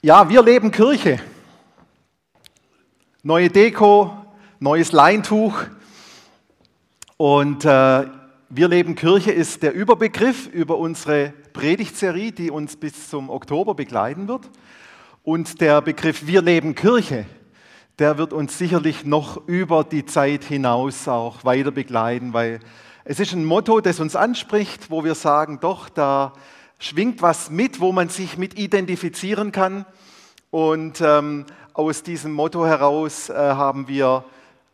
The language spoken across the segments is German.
Ja, wir leben Kirche. Neue Deko, neues Leintuch. Und wir leben Kirche ist der Überbegriff über unsere Predigtserie, die uns bis zum Oktober begleiten wird. Und der Begriff wir leben Kirche, der wird uns sicherlich noch über die Zeit hinaus auch weiter begleiten, weil es ist ein Motto, das uns anspricht, wo wir sagen, doch, da schwingt was mit, wo man sich mit identifizieren kann. Und aus diesem Motto heraus haben wir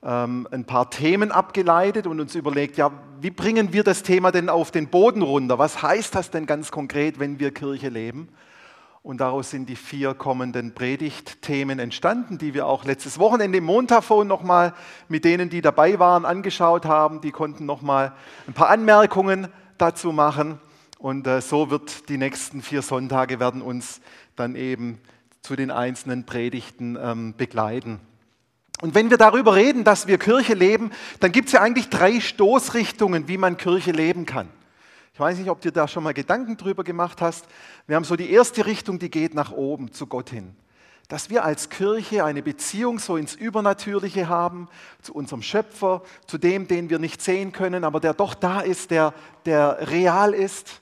ein paar Themen abgeleitet und uns überlegt, ja, wie bringen wir das Thema denn auf den Boden runter? Was heißt das denn ganz konkret, wenn wir Kirche leben? Und daraus sind die 4 kommenden Predigtthemen entstanden, die wir auch letztes Wochenende im Montafon nochmal mit denen, die dabei waren, angeschaut haben. Die konnten nochmal ein paar Anmerkungen dazu machen. Und so wird die nächsten 4 Sonntage werden uns dann eben zu den einzelnen Predigten begleiten. Und wenn wir darüber reden, dass wir Kirche leben, dann gibt es ja eigentlich 3 Stoßrichtungen, wie man Kirche leben kann. Ich weiß nicht, ob du da schon mal Gedanken drüber gemacht hast. Wir haben so die erste Richtung, die geht nach oben, zu Gott hin. Dass wir als Kirche eine Beziehung so ins Übernatürliche haben, zu unserem Schöpfer, zu dem, den wir nicht sehen können, aber der doch da ist, der real ist.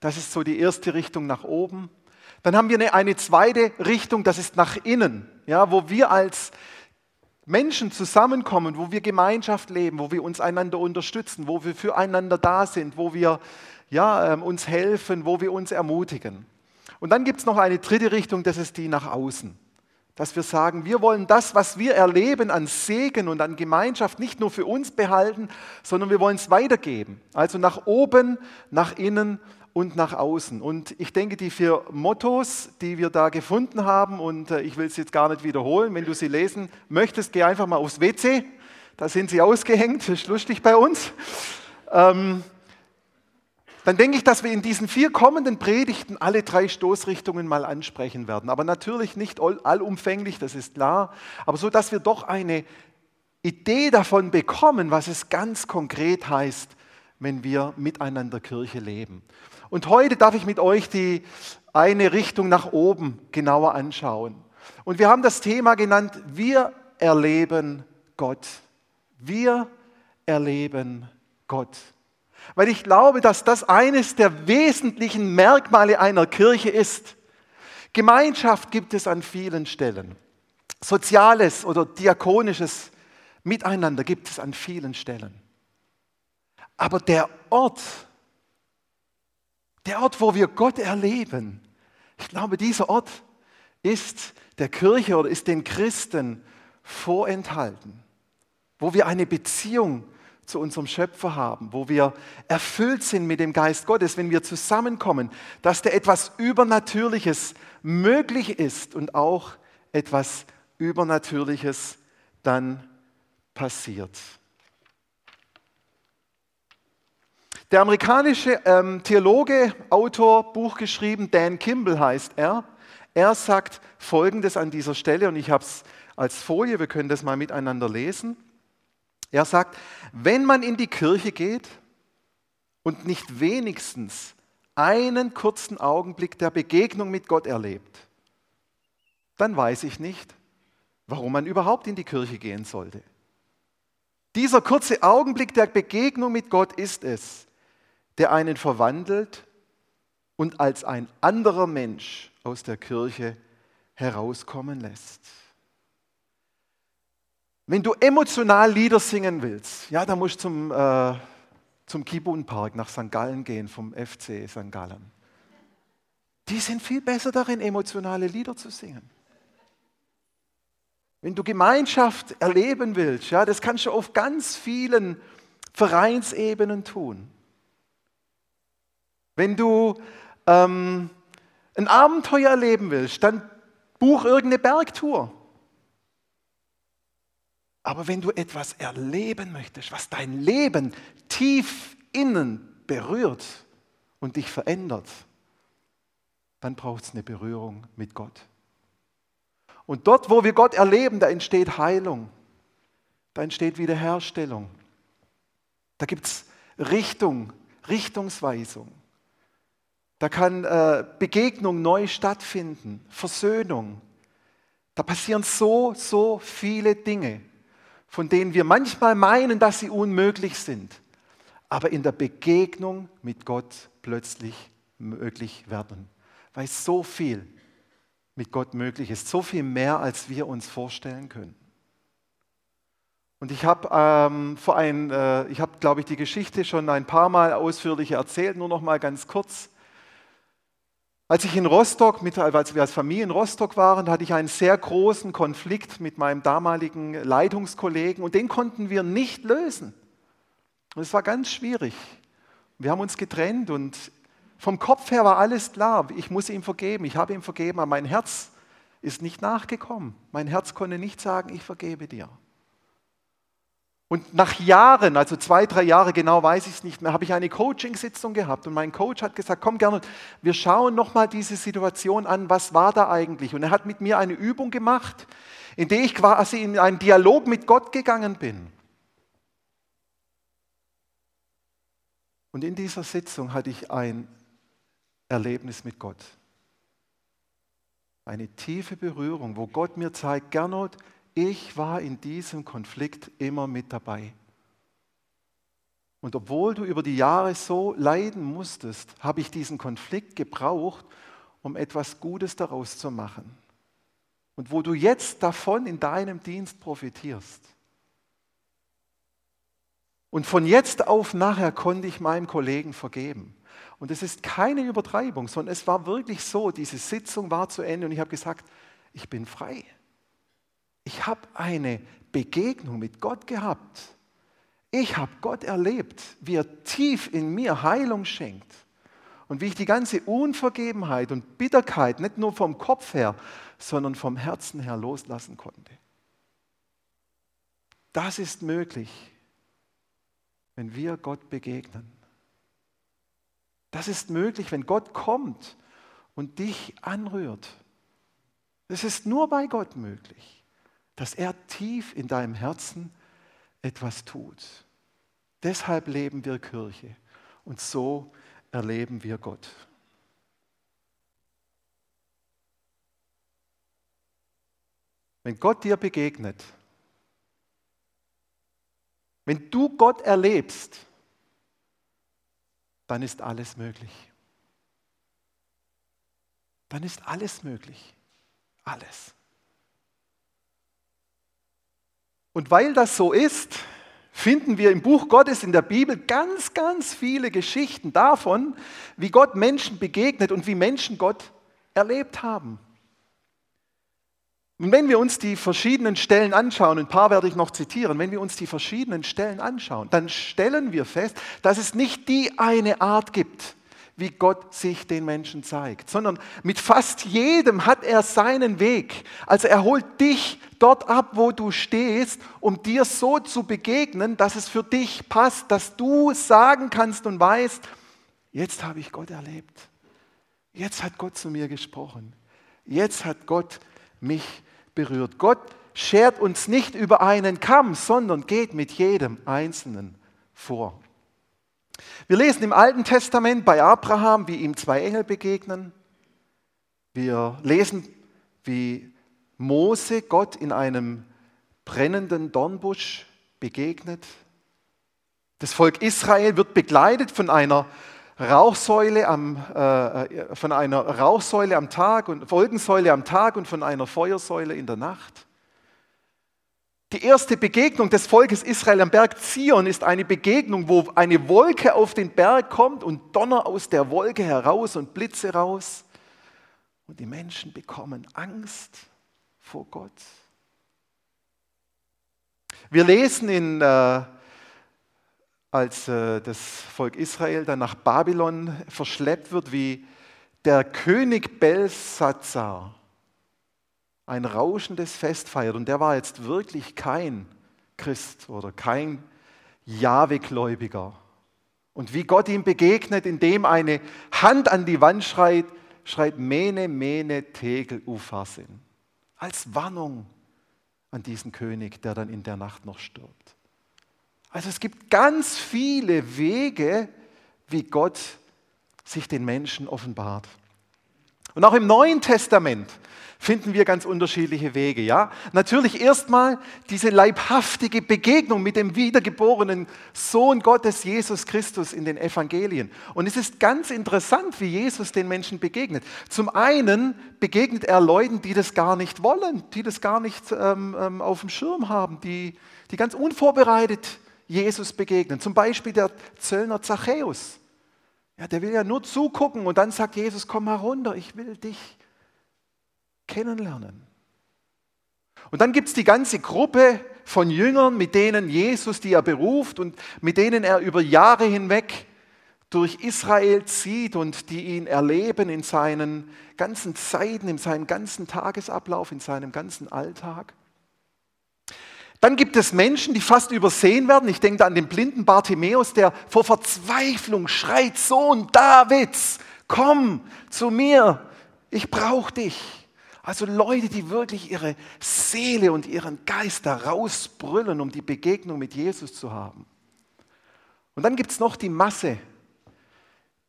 Das ist so die erste Richtung nach oben. Dann haben wir eine zweite Richtung, das ist nach innen, ja, wo wir als Menschen zusammenkommen, wo wir Gemeinschaft leben, wo wir uns einander unterstützen, wo wir füreinander da sind, wo wir uns helfen, wo wir uns ermutigen. Und dann gibt es noch eine dritte Richtung, das ist die nach außen. Dass wir sagen, wir wollen das, was wir erleben an Segen und an Gemeinschaft, nicht nur für uns behalten, sondern wir wollen es weitergeben. Also nach oben, nach innen und nach außen. Und ich denke, die 4 Mottos, die wir da gefunden haben, und ich will es jetzt gar nicht wiederholen, wenn du sie lesen möchtest, geh einfach mal aufs WC, da sind sie ausgehängt, das ist lustig bei uns. Dann denke ich, dass wir in diesen 4 kommenden Predigten alle 3 Stoßrichtungen mal ansprechen werden. Aber natürlich nicht allumfänglich, das ist klar, aber so, dass wir doch eine Idee davon bekommen, was es ganz konkret heißt, wenn wir miteinander Kirche leben. Und heute darf ich mit euch die eine Richtung nach oben genauer anschauen. Und wir haben das Thema genannt, wir erleben Gott. Wir erleben Gott. Weil ich glaube, dass das eines der wesentlichen Merkmale einer Kirche ist. Gemeinschaft gibt es an vielen Stellen. Soziales oder diakonisches Miteinander gibt es an vielen Stellen. Aber der Ort, wo wir Gott erleben, ich glaube, dieser Ort ist der Kirche oder ist den Christen vorenthalten, wo wir eine Beziehung zu unserem Schöpfer haben, wo wir erfüllt sind mit dem Geist Gottes, wenn wir zusammenkommen, dass da etwas Übernatürliches möglich ist und auch etwas Übernatürliches dann passiert. Der amerikanische Theologe, Autor, Buch geschrieben, Dan Kimball heißt er. Er sagt Folgendes an dieser Stelle, und ich habe es als Folie, wir können das mal miteinander lesen. Er sagt, wenn man in die Kirche geht und nicht wenigstens einen kurzen Augenblick der Begegnung mit Gott erlebt, dann weiß ich nicht, warum man überhaupt in die Kirche gehen sollte. Dieser kurze Augenblick der Begegnung mit Gott ist es, der einen verwandelt und als ein anderer Mensch aus der Kirche herauskommen lässt. Wenn du emotional Lieder singen willst, ja, dann musst du zum Kibun-Park nach St. Gallen gehen, vom FC St. Gallen. Die sind viel besser darin, emotionale Lieder zu singen. Wenn du Gemeinschaft erleben willst, ja, das kannst du auf ganz vielen Vereinsebenen tun. Wenn du ein Abenteuer erleben willst, dann buch irgendeine Bergtour. Aber wenn du etwas erleben möchtest, was dein Leben tief innen berührt und dich verändert, dann braucht es eine Berührung mit Gott. Und dort, wo wir Gott erleben, da entsteht Heilung, da entsteht Wiederherstellung, da gibt es Richtungsweisung. Da kann Begegnung neu stattfinden, Versöhnung. Da passieren so viele Dinge, von denen wir manchmal meinen, dass sie unmöglich sind, aber in der Begegnung mit Gott plötzlich möglich werden, weil so viel mit Gott möglich ist, so viel mehr, als wir uns vorstellen können. Und ich habe, glaube ich, die Geschichte schon ein paar Mal ausführlich erzählt, nur noch mal ganz kurz. Als wir als Familie in Rostock waren, hatte ich einen sehr großen Konflikt mit meinem damaligen Leitungskollegen und den konnten wir nicht lösen. Und es war ganz schwierig. Wir haben uns getrennt und vom Kopf her war alles klar. Ich muss ihm vergeben, ich habe ihm vergeben, aber mein Herz ist nicht nachgekommen. Mein Herz konnte nicht sagen, ich vergebe dir. Und nach Jahren, also 2-3 Jahre, genau weiß ich es nicht mehr, habe ich eine Coaching-Sitzung gehabt und mein Coach hat gesagt, komm Gernot, wir schauen nochmal diese Situation an, was war da eigentlich? Und er hat mit mir eine Übung gemacht, in der ich quasi in einen Dialog mit Gott gegangen bin. Und in dieser Sitzung hatte ich ein Erlebnis mit Gott. Eine tiefe Berührung, wo Gott mir zeigt, Gernot, ich war in diesem Konflikt immer mit dabei. Und obwohl du über die Jahre so leiden musstest, habe ich diesen Konflikt gebraucht, um etwas Gutes daraus zu machen. Und wo du jetzt davon in deinem Dienst profitierst. Und von jetzt auf nachher konnte ich meinem Kollegen vergeben. Und es ist keine Übertreibung, sondern es war wirklich so, diese Sitzung war zu Ende und ich habe gesagt, ich bin frei. Ich habe eine Begegnung mit Gott gehabt. Ich habe Gott erlebt, wie er tief in mir Heilung schenkt. Und wie ich die ganze Unvergebenheit und Bitterkeit nicht nur vom Kopf her, sondern vom Herzen her loslassen konnte. Das ist möglich, wenn wir Gott begegnen. Das ist möglich, wenn Gott kommt und dich anrührt. Das ist nur bei Gott möglich, dass er tief in deinem Herzen etwas tut. Deshalb leben wir Kirche und so erleben wir Gott. Wenn Gott dir begegnet, wenn du Gott erlebst, dann ist alles möglich. Dann ist alles möglich. Alles. Und weil das so ist, finden wir im Buch Gottes, in der Bibel, ganz, ganz viele Geschichten davon, wie Gott Menschen begegnet und wie Menschen Gott erlebt haben. Und wenn wir uns die verschiedenen Stellen anschauen, ein paar werde ich noch zitieren, wenn wir uns die verschiedenen Stellen anschauen, dann stellen wir fest, dass es nicht die eine Art gibt, wie Gott sich den Menschen zeigt, sondern mit fast jedem hat er seinen Weg. Also er holt dich dort ab, wo du stehst, um dir so zu begegnen, dass es für dich passt, dass du sagen kannst und weißt, jetzt habe ich Gott erlebt. Jetzt hat Gott zu mir gesprochen. Jetzt hat Gott mich berührt. Gott schert uns nicht über einen Kamm, sondern geht mit jedem Einzelnen vor. Wir lesen im Alten Testament bei Abraham, wie ihm 2 Engel begegnen. Wir lesen, wie Mose Gott in einem brennenden Dornbusch begegnet. Das Volk Israel wird begleitet von einer Rauchsäule am Tag und Wolkensäule am Tag und von einer Feuersäule in der Nacht. Die erste Begegnung des Volkes Israel am Berg Zion ist eine Begegnung, wo eine Wolke auf den Berg kommt und Donner aus der Wolke heraus und Blitze raus. Und die Menschen bekommen Angst vor Gott. Wir lesen, als das Volk Israel dann nach Babylon verschleppt wird, wie der König Belsazar ein rauschendes Fest feiert. Und der war jetzt wirklich kein Christ oder kein Jahwe-Gläubiger. Und wie Gott ihm begegnet, indem eine Hand an die Wand schreit Mene, Mene, Tegel, Ufasin. Als Warnung an diesen König, der dann in der Nacht noch stirbt. Also es gibt ganz viele Wege, wie Gott sich den Menschen offenbart. Und auch im Neuen Testament finden wir ganz unterschiedliche Wege. Ja? Natürlich erstmal diese leibhaftige Begegnung mit dem wiedergeborenen Sohn Gottes, Jesus Christus, in den Evangelien. Und es ist ganz interessant, wie Jesus den Menschen begegnet. Zum einen begegnet er Leuten, die das gar nicht wollen, die das gar nicht auf dem Schirm haben, die ganz unvorbereitet Jesus begegnen. Zum Beispiel der Zöllner Zachäus. Ja, der will ja nur zugucken und dann sagt Jesus, komm herunter, ich will dich kennenlernen. Und dann gibt es die ganze Gruppe von Jüngern, mit denen Jesus, die er beruft und mit denen er über Jahre hinweg durch Israel zieht und die ihn erleben in seinen ganzen Zeiten, in seinem ganzen Tagesablauf, in seinem ganzen Alltag. Dann gibt es Menschen, die fast übersehen werden. Ich denke an den blinden Bartimäus, der vor Verzweiflung schreit, Sohn Davids, komm zu mir, ich brauche dich. Also Leute, die wirklich ihre Seele und ihren Geist da rausbrüllen, um die Begegnung mit Jesus zu haben. Und dann gibt es noch die Masse,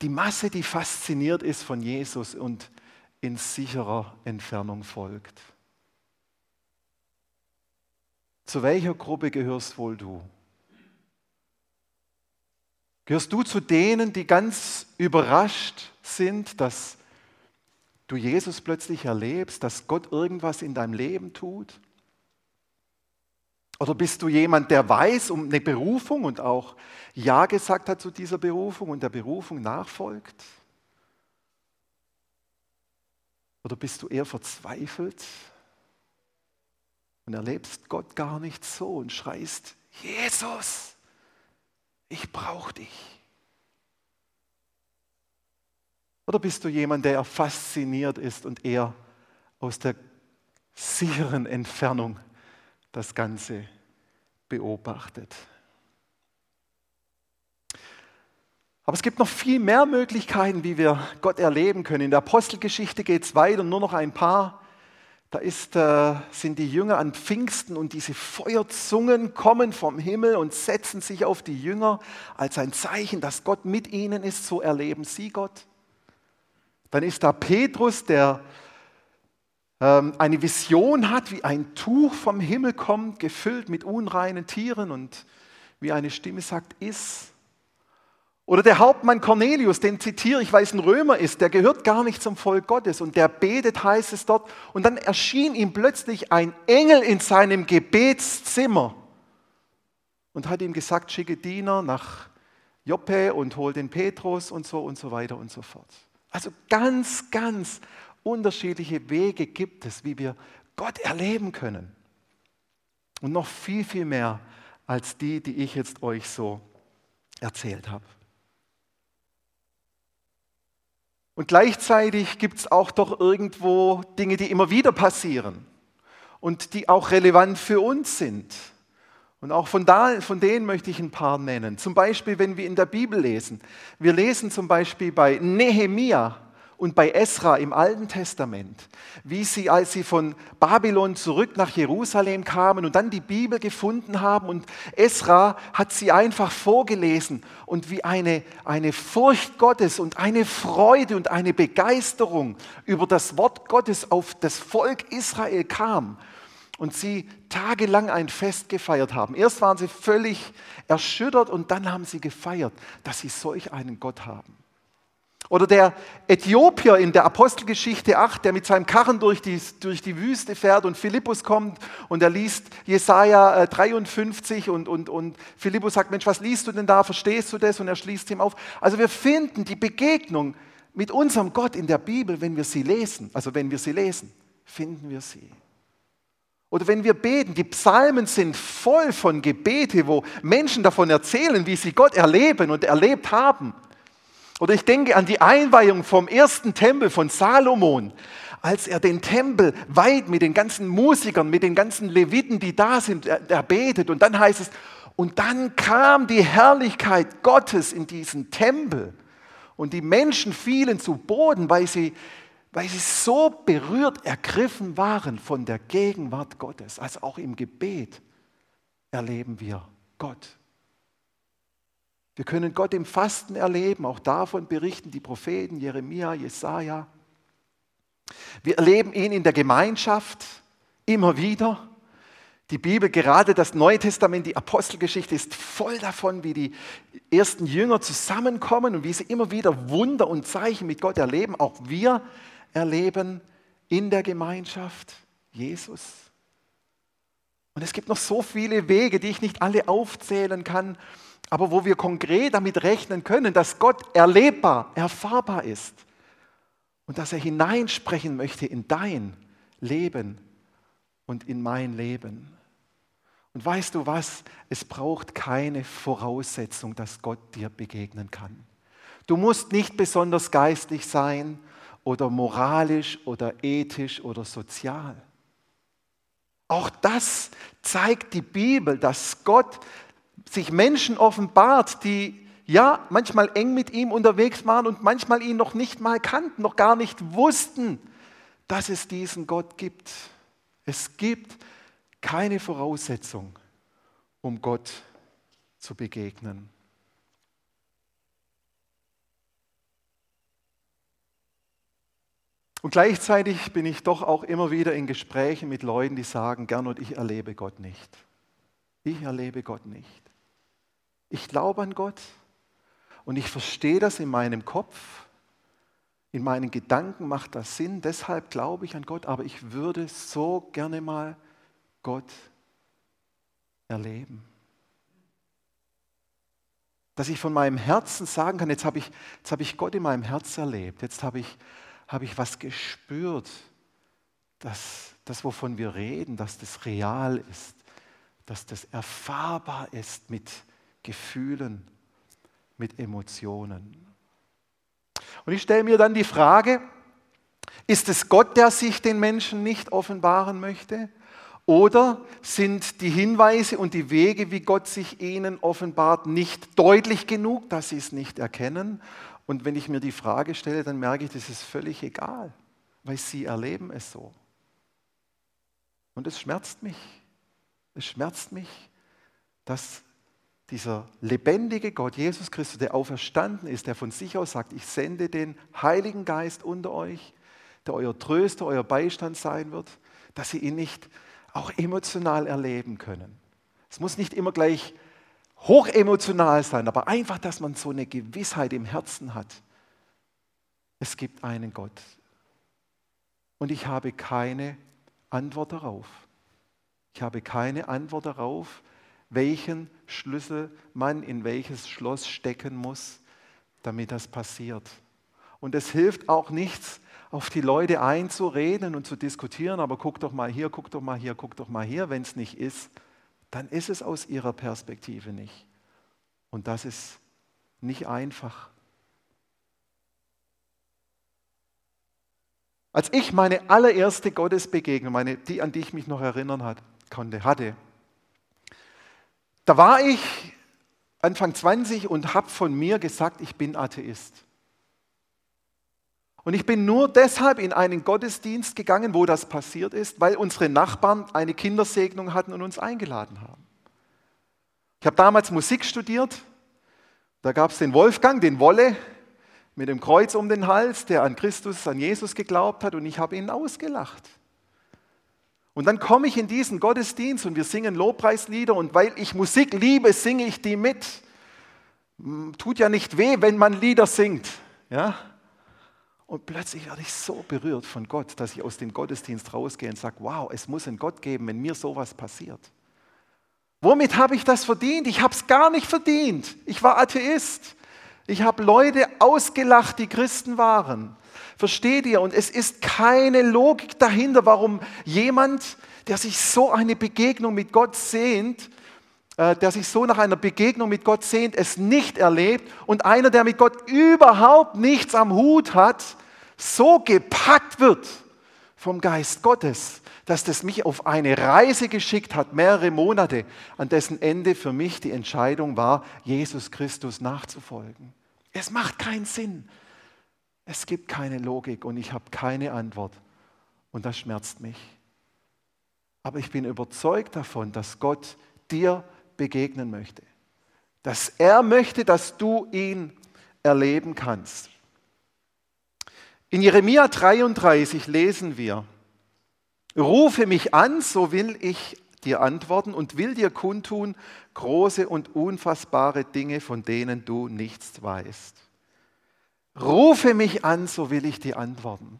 die fasziniert ist von Jesus und in sicherer Entfernung folgt. Zu welcher Gruppe gehörst wohl du? Gehörst du zu denen, die ganz überrascht sind, dass du Jesus plötzlich erlebst, dass Gott irgendwas in deinem Leben tut? Oder bist du jemand, der weiß um eine Berufung und auch Ja gesagt hat zu dieser Berufung und der Berufung nachfolgt? Oder bist du eher verzweifelt? Und erlebst Gott gar nicht so und schreist, Jesus, ich brauche dich. Oder bist du jemand, der fasziniert ist und eher aus der sicheren Entfernung das Ganze beobachtet? Aber es gibt noch viel mehr Möglichkeiten, wie wir Gott erleben können. In der Apostelgeschichte geht es weiter, nur noch ein paar. Da sind die Jünger an Pfingsten und diese Feuerzungen kommen vom Himmel und setzen sich auf die Jünger als ein Zeichen, dass Gott mit ihnen ist, so erleben sie Gott. Dann ist da Petrus, der eine Vision hat, wie ein Tuch vom Himmel kommt, gefüllt mit unreinen Tieren und wie eine Stimme sagt, iss. Oder der Hauptmann Cornelius, den zitiere ich, weil es ein Römer ist, der gehört gar nicht zum Volk Gottes und der betet, heißt es dort. Und dann erschien ihm plötzlich ein Engel in seinem Gebetszimmer und hat ihm gesagt, schicke Diener nach Joppe und hol den Petrus und so weiter und so fort. Also ganz, ganz unterschiedliche Wege gibt es, wie wir Gott erleben können. Und noch viel, viel mehr als die ich jetzt euch so erzählt habe. Und gleichzeitig gibt es auch doch irgendwo Dinge, die immer wieder passieren und die auch relevant für uns sind. Und auch von denen möchte ich ein paar nennen. Zum Beispiel, wenn wir in der Bibel lesen. Wir lesen zum Beispiel bei Nehemiah und bei Esra im Alten Testament, wie sie, als sie von Babylon zurück nach Jerusalem kamen und dann die Bibel gefunden haben und Esra hat sie einfach vorgelesen und wie eine Furcht Gottes und eine Freude und eine Begeisterung über das Wort Gottes auf das Volk Israel kam und sie tagelang ein Fest gefeiert haben. Erst waren sie völlig erschüttert und dann haben sie gefeiert, dass sie solch einen Gott haben. Oder der Äthiopier in der Apostelgeschichte 8, der mit seinem Karren durch die Wüste fährt und Philippus kommt und er liest Jesaja 53 und Philippus sagt, Mensch, was liest du denn da, verstehst du das? Und er schließt ihm auf. Also wir finden die Begegnung mit unserem Gott in der Bibel, wenn wir sie lesen. Also wenn wir sie lesen, finden wir sie. Oder wenn wir beten, die Psalmen sind voll von Gebete, wo Menschen davon erzählen, wie sie Gott erleben und erlebt haben. Oder ich denke an die Einweihung vom ersten Tempel von Salomon, als er den Tempel weiht mit den ganzen Musikern, mit den ganzen Leviten, die da sind, er betet. Und dann heißt es, und dann kam die Herrlichkeit Gottes in diesen Tempel und die Menschen fielen zu Boden, weil sie so berührt ergriffen waren von der Gegenwart Gottes. Also auch im Gebet erleben wir Gott. Wir können Gott im Fasten erleben, auch davon berichten die Propheten Jeremia, Jesaja. Wir erleben ihn in der Gemeinschaft immer wieder. Die Bibel, gerade das Neue Testament, die Apostelgeschichte ist voll davon, wie die ersten Jünger zusammenkommen und wie sie immer wieder Wunder und Zeichen mit Gott erleben. Auch wir erleben in der Gemeinschaft Jesus. Und es gibt noch so viele Wege, die ich nicht alle aufzählen kann, aber wo wir konkret damit rechnen können, dass Gott erlebbar, erfahrbar ist und dass er hineinsprechen möchte in dein Leben und in mein Leben. Und weißt du was? Es braucht keine Voraussetzung, dass Gott dir begegnen kann. Du musst nicht besonders geistlich sein oder moralisch oder ethisch oder sozial. Auch das zeigt die Bibel, dass Gott sich Menschen offenbart, die ja manchmal eng mit ihm unterwegs waren und manchmal ihn noch nicht mal kannten, noch gar nicht wussten, dass es diesen Gott gibt. Es gibt keine Voraussetzung, um Gott zu begegnen. Und gleichzeitig bin ich doch auch immer wieder in Gesprächen mit Leuten, die sagen, Gernot, ich erlebe Gott nicht. Ich erlebe Gott nicht. Ich glaube an Gott und ich verstehe das in meinem Kopf, in meinen Gedanken macht das Sinn, deshalb glaube ich an Gott, aber ich würde so gerne mal Gott erleben. Dass ich von meinem Herzen sagen kann, jetzt habe ich Gott in meinem Herz erlebt, jetzt habe ich was gespürt, dass das, wovon wir reden, dass das real ist, dass das erfahrbar ist mit Gefühlen, mit Emotionen. Und ich stelle mir dann die Frage, ist es Gott, der sich den Menschen nicht offenbaren möchte? Oder sind die Hinweise und die Wege, wie Gott sich ihnen offenbart, nicht deutlich genug, dass sie es nicht erkennen? Und wenn ich mir die Frage stelle, dann merke ich, das ist völlig egal, weil sie erleben es so. Und es schmerzt mich. Es schmerzt mich, dass dieser lebendige Gott, Jesus Christus, der auferstanden ist, der von sich aus sagt, ich sende den Heiligen Geist unter euch, der euer Tröster, euer Beistand sein wird, dass sie ihn nicht auch emotional erleben können. Es muss nicht immer gleich hochemotional sein, aber einfach, dass man so eine Gewissheit im Herzen hat. Es gibt einen Gott. Und ich habe keine Antwort darauf. Ich habe keine Antwort darauf, welchen Schlüssel man in welches Schloss stecken muss, damit das passiert. Und es hilft auch nichts, auf die Leute einzureden und zu diskutieren, aber guck doch mal hier, guck doch mal hier, guck doch mal hier. Wenn es nicht ist, dann ist es aus ihrer Perspektive nicht. Und das ist nicht einfach. Als ich meine allererste Gottesbegegnung, die an die ich mich noch erinnern konnte, hatte, da war ich Anfang 20 und habe von mir gesagt, ich bin Atheist. Und ich bin nur deshalb in einen Gottesdienst gegangen, wo das passiert ist, weil unsere Nachbarn eine Kindersegnung hatten und uns eingeladen haben. Ich habe damals Musik studiert. Da gab es den Wolfgang, den Wolle, mit dem Kreuz um den Hals, der an Christus, an Jesus geglaubt hat, und ich habe ihn ausgelacht. Und dann komme ich in diesen Gottesdienst und wir singen Lobpreislieder und weil ich Musik liebe, singe ich die mit. Tut ja nicht weh, wenn man Lieder singt. Ja? Und plötzlich werde ich so berührt von Gott, dass ich aus dem Gottesdienst rausgehe und sage, wow, es muss einen Gott geben, wenn mir sowas passiert. Womit habe ich das verdient? Ich habe es gar nicht verdient. Ich war Atheist. Ich habe Leute ausgelacht, die Christen waren. Versteht ihr? Und es ist keine Logik dahinter, warum jemand, der sich so eine Begegnung mit Gott sehnt, es nicht erlebt und einer, der mit Gott überhaupt nichts am Hut hat, so gepackt wird vom Geist Gottes, dass das mich auf eine Reise geschickt hat, mehrere Monate, an dessen Ende für mich die Entscheidung war, Jesus Christus nachzufolgen. Es macht keinen Sinn. Es gibt keine Logik und ich habe keine Antwort und das schmerzt mich. Aber ich bin überzeugt davon, dass Gott dir begegnen möchte. dass er möchte, dass du ihn erleben kannst. In Jeremia 33 lesen wir: Rufe mich an, so will ich dir antworten und will dir kundtun große und unfassbare Dinge, von denen du nichts weißt. Rufe mich an, so will ich dir antworten.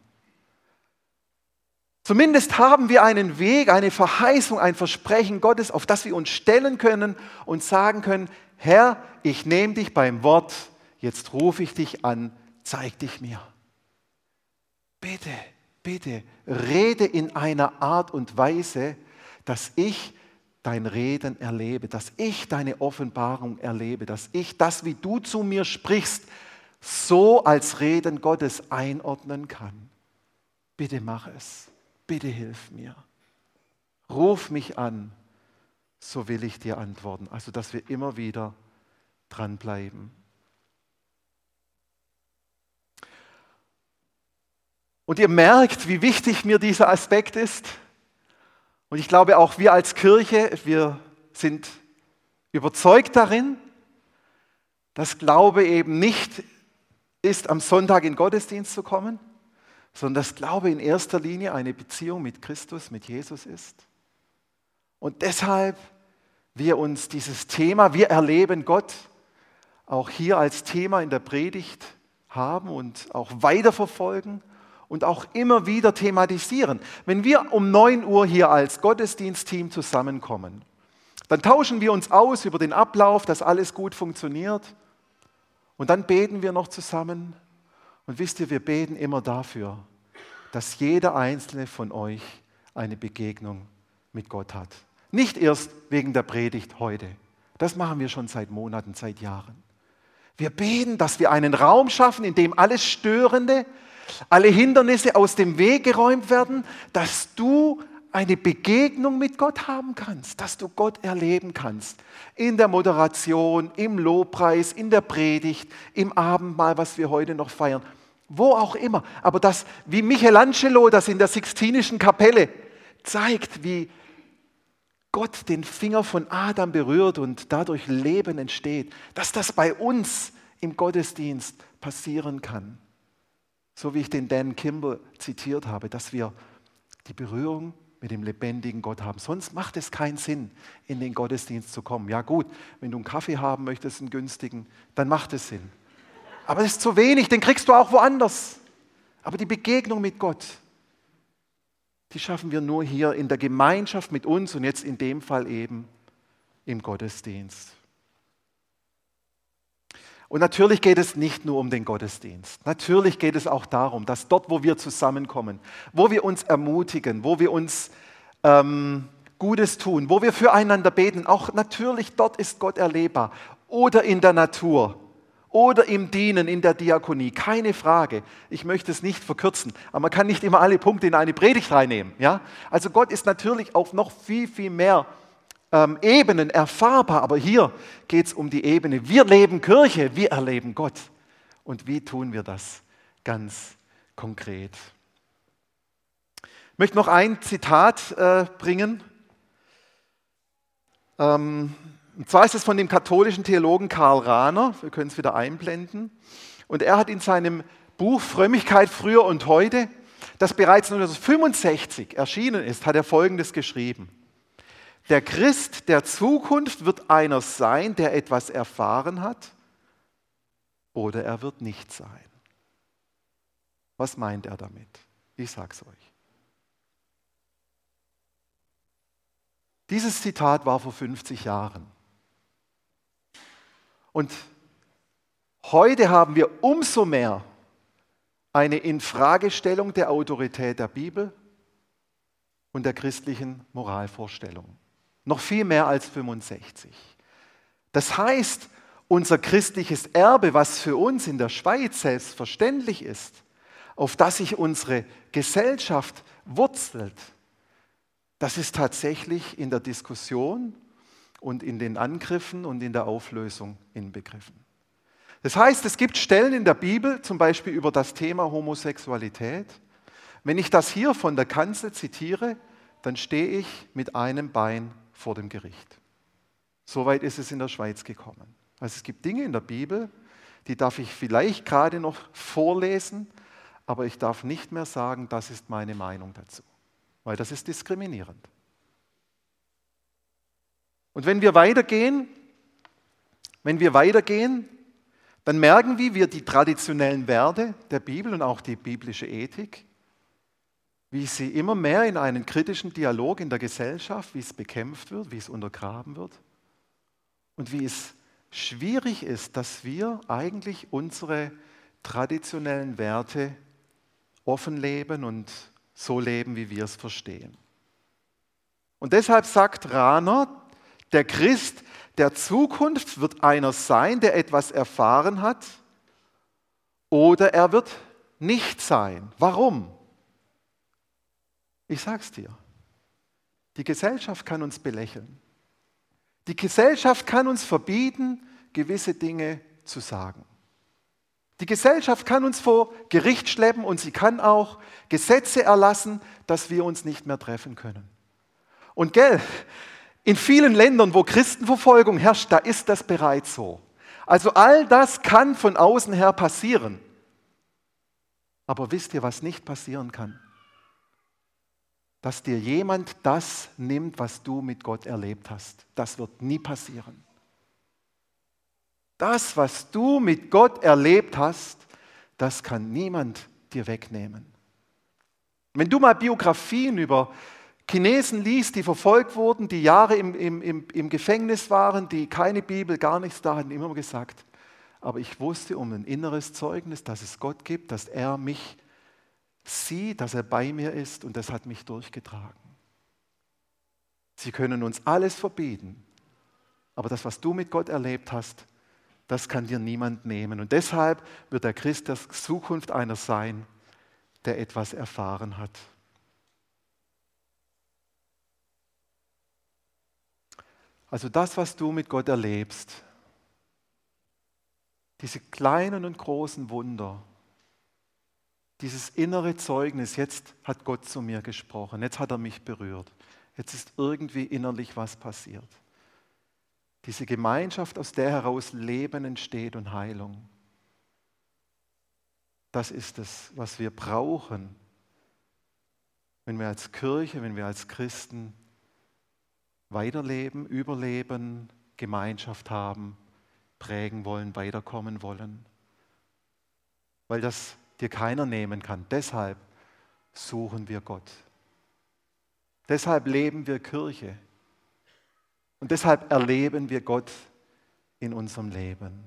Zumindest haben wir einen Weg, eine Verheißung, ein Versprechen Gottes, auf das wir uns stellen können und sagen können: Herr, ich nehme dich beim Wort, jetzt rufe ich dich an, zeig dich mir. Bitte, bitte, rede in einer Art und Weise, dass ich dein Reden erlebe, dass ich deine Offenbarung erlebe, dass ich das, wie du zu mir sprichst, so als Reden Gottes einordnen kann. Bitte mach es, bitte hilf mir. Ruf mich an, so will ich dir antworten. Also, dass wir immer wieder dranbleiben. Und ihr merkt, wie wichtig mir dieser Aspekt ist. Und ich glaube, auch wir als Kirche, wir sind überzeugt darin, dass Glaube eben nicht ist, am Sonntag in den Gottesdienst zu kommen, sondern dass Glaube in erster Linie eine Beziehung mit Christus, mit Jesus ist. Und deshalb wir uns dieses Thema, wir erleben Gott, auch hier als Thema in der Predigt haben und auch weiterverfolgen. Und auch immer wieder thematisieren. Wenn wir um 9 Uhr hier als Gottesdienstteam zusammenkommen, dann tauschen wir uns aus über den Ablauf, dass alles gut funktioniert. Und dann beten wir noch zusammen. Und wisst ihr, wir beten immer dafür, dass jeder einzelne von euch eine Begegnung mit Gott hat. Nicht erst wegen der Predigt heute. Das machen wir schon seit Monaten, seit Jahren. Wir beten, dass wir einen Raum schaffen, in dem alles Störende, alle Hindernisse aus dem Weg geräumt werden, dass du eine Begegnung mit Gott haben kannst, dass du Gott erleben kannst. In der Moderation, im Lobpreis, in der Predigt, im Abendmahl, was wir heute noch feiern, wo auch immer. Aber das, wie Michelangelo das in der Sixtinischen Kapelle zeigt, wie Gott den Finger von Adam berührt und dadurch Leben entsteht, dass das bei uns im Gottesdienst passieren kann. So wie ich den Dan Kimball zitiert habe, dass wir die Berührung mit dem lebendigen Gott haben. Sonst macht es keinen Sinn, in den Gottesdienst zu kommen. Ja gut, wenn du einen Kaffee haben möchtest, einen günstigen, dann macht es Sinn. Aber das ist zu wenig, den kriegst du auch woanders. Aber die Begegnung mit Gott, die schaffen wir nur hier in der Gemeinschaft mit uns und jetzt in dem Fall eben im Gottesdienst. Und natürlich geht es nicht nur um den Gottesdienst. Natürlich geht es auch darum, dass dort, wo wir zusammenkommen, wo wir uns ermutigen, wo wir uns Gutes tun, wo wir füreinander beten, auch natürlich dort ist Gott erlebbar. Oder in der Natur, oder im Dienen, in der Diakonie. Keine Frage. Ich möchte es nicht verkürzen, aber man kann nicht immer alle Punkte in eine Predigt reinnehmen. Ja? Also Gott ist natürlich auf noch viel, viel mehr Ebenen erfahrbar, aber hier geht es um die Ebene. Wir leben Kirche, wir erleben Gott. Und wie tun wir das ganz konkret? Ich möchte noch ein Zitat bringen. Und zwar ist es von dem katholischen Theologen Karl Rahner. Wir können es wieder einblenden. Und er hat in seinem Buch Frömmigkeit früher und heute, das bereits 1965 erschienen ist, hat er Folgendes geschrieben: Der Christ der Zukunft wird einer sein, der etwas erfahren hat, oder er wird nicht sein. Was meint er damit? Ich sag's euch. Dieses Zitat war vor 50 Jahren. Und heute haben wir umso mehr eine Infragestellung der Autorität der Bibel und der christlichen Moralvorstellung. Noch viel mehr als 65. Das heißt, unser christliches Erbe, was für uns in der Schweiz selbstverständlich ist, auf das sich unsere Gesellschaft wurzelt, das ist tatsächlich in der Diskussion und in den Angriffen und in der Auflösung inbegriffen. Das heißt, es gibt Stellen in der Bibel, zum Beispiel über das Thema Homosexualität. Wenn ich das hier von der Kanzel zitiere, dann stehe ich mit einem Bein vor dem Gericht. Soweit ist es in der Schweiz gekommen. Also es gibt Dinge in der Bibel, die darf ich vielleicht gerade noch vorlesen, aber ich darf nicht mehr sagen, das ist meine Meinung dazu, weil das ist diskriminierend. Und wenn wir weitergehen, dann merken wir die traditionellen Werte der Bibel und auch die biblische Ethik, wie sie immer mehr in einen kritischen Dialog in der Gesellschaft, wie es bekämpft wird, wie es untergraben wird und wie es schwierig ist, dass wir eigentlich unsere traditionellen Werte offen leben und so leben, wie wir es verstehen. Und deshalb sagt Rahner, der Christ der Zukunft wird einer sein, der etwas erfahren hat, oder er wird nicht sein. Warum? Ich sag's dir. Die Gesellschaft kann uns belächeln. Die Gesellschaft kann uns verbieten, gewisse Dinge zu sagen. Die Gesellschaft kann uns vor Gericht schleppen und sie kann auch Gesetze erlassen, dass wir uns nicht mehr treffen können. Und gell, in vielen Ländern, wo Christenverfolgung herrscht, da ist das bereits so. Also all das kann von außen her passieren. Aber wisst ihr, was nicht passieren kann? Dass dir jemand das nimmt, was du mit Gott erlebt hast. Das wird nie passieren. Das, was du mit Gott erlebt hast, das kann niemand dir wegnehmen. Wenn du mal Biografien über Chinesen liest, die verfolgt wurden, die Jahre im Gefängnis waren, die keine Bibel, gar nichts da hatten, immer gesagt, aber ich wusste um ein inneres Zeugnis, dass es Gott gibt, dass er mich sieht, dass er bei mir ist und das hat mich durchgetragen. Sie können uns alles verbieten, aber das, was du mit Gott erlebt hast, das kann dir niemand nehmen. Und deshalb wird der Christ der Zukunft einer sein, der etwas erfahren hat. Also das, was du mit Gott erlebst, diese kleinen und großen Wunder, dieses innere Zeugnis, jetzt hat Gott zu mir gesprochen, jetzt hat er mich berührt, jetzt ist irgendwie innerlich was passiert. Diese Gemeinschaft, aus der heraus Leben entsteht und Heilung. Das ist es, was wir brauchen, wenn wir als Kirche, wenn wir als Christen weiterleben, überleben, Gemeinschaft haben, prägen wollen, weiterkommen wollen. Weil das dir keiner nehmen kann. Deshalb suchen wir Gott. Deshalb leben wir Kirche. Und deshalb erleben wir Gott in unserem Leben.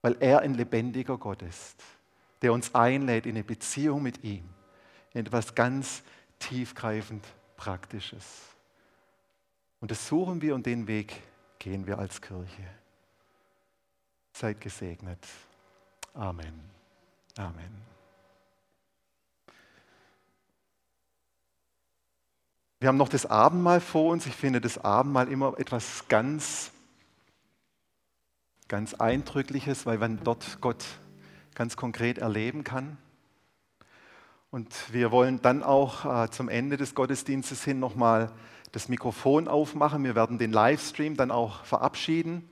Weil er ein lebendiger Gott ist, der uns einlädt in eine Beziehung mit ihm. In etwas ganz tiefgreifend Praktisches. Und das suchen wir und den Weg gehen wir als Kirche. Seid gesegnet. Amen. Amen. Wir haben noch das Abendmahl vor uns. Ich finde das Abendmahl immer etwas ganz, ganz Eindrückliches, weil man dort Gott ganz konkret erleben kann. Und wir wollen dann auch zum Ende des Gottesdienstes hin nochmal das Mikrofon aufmachen. Wir werden den Livestream dann auch verabschieden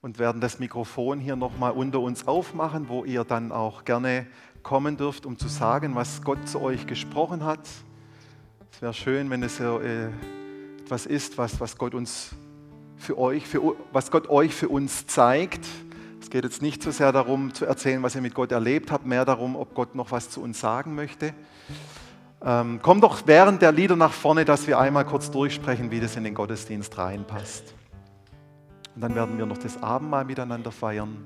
und werden das Mikrofon hier nochmal unter uns aufmachen, wo ihr dann auch gerne kommen dürft, um zu sagen, was Gott zu euch gesprochen hat. Es wäre schön, wenn es etwas ist, was Gott euch für uns zeigt. Es geht jetzt nicht so sehr darum, zu erzählen, was ihr mit Gott erlebt habt, mehr darum, ob Gott noch was zu uns sagen möchte. Kommt doch während der Lieder nach vorne, dass wir einmal kurz durchsprechen, wie das in den Gottesdienst reinpasst. Und dann werden wir noch das Abendmahl miteinander feiern.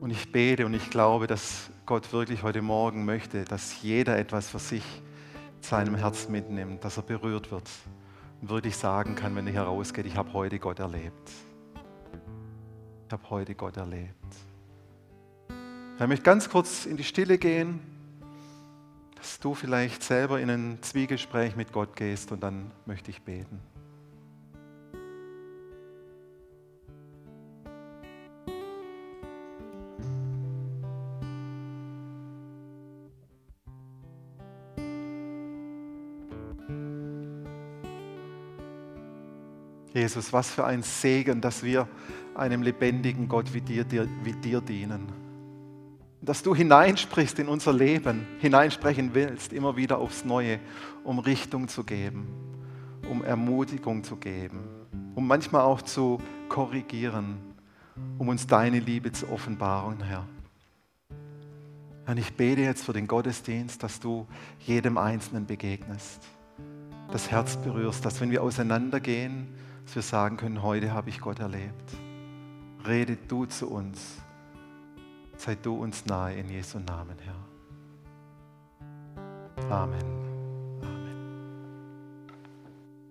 Und ich bete und ich glaube, dass Gott wirklich heute Morgen möchte, dass jeder etwas für sich seinem Herz mitnimmt, dass er berührt wird und wirklich sagen kann, wenn er herausgeht, ich habe heute Gott erlebt. Ich habe heute Gott erlebt. Ich möchte ganz kurz in die Stille gehen, dass du vielleicht selber in ein Zwiegespräch mit Gott gehst und dann möchte ich beten. Jesus, was für ein Segen, dass wir einem lebendigen Gott wie dir dienen. Dass du hineinsprichst in unser Leben, hineinsprechen willst, immer wieder aufs Neue, um Richtung zu geben, um Ermutigung zu geben, um manchmal auch zu korrigieren, um uns deine Liebe zu offenbaren, Herr. Und ich bete jetzt für den Gottesdienst, dass du jedem Einzelnen begegnest, das Herz berührst, dass wenn wir auseinandergehen, dass wir sagen können, heute habe ich Gott erlebt. Rede du zu uns, sei du uns nahe in Jesu Namen, Herr. Amen.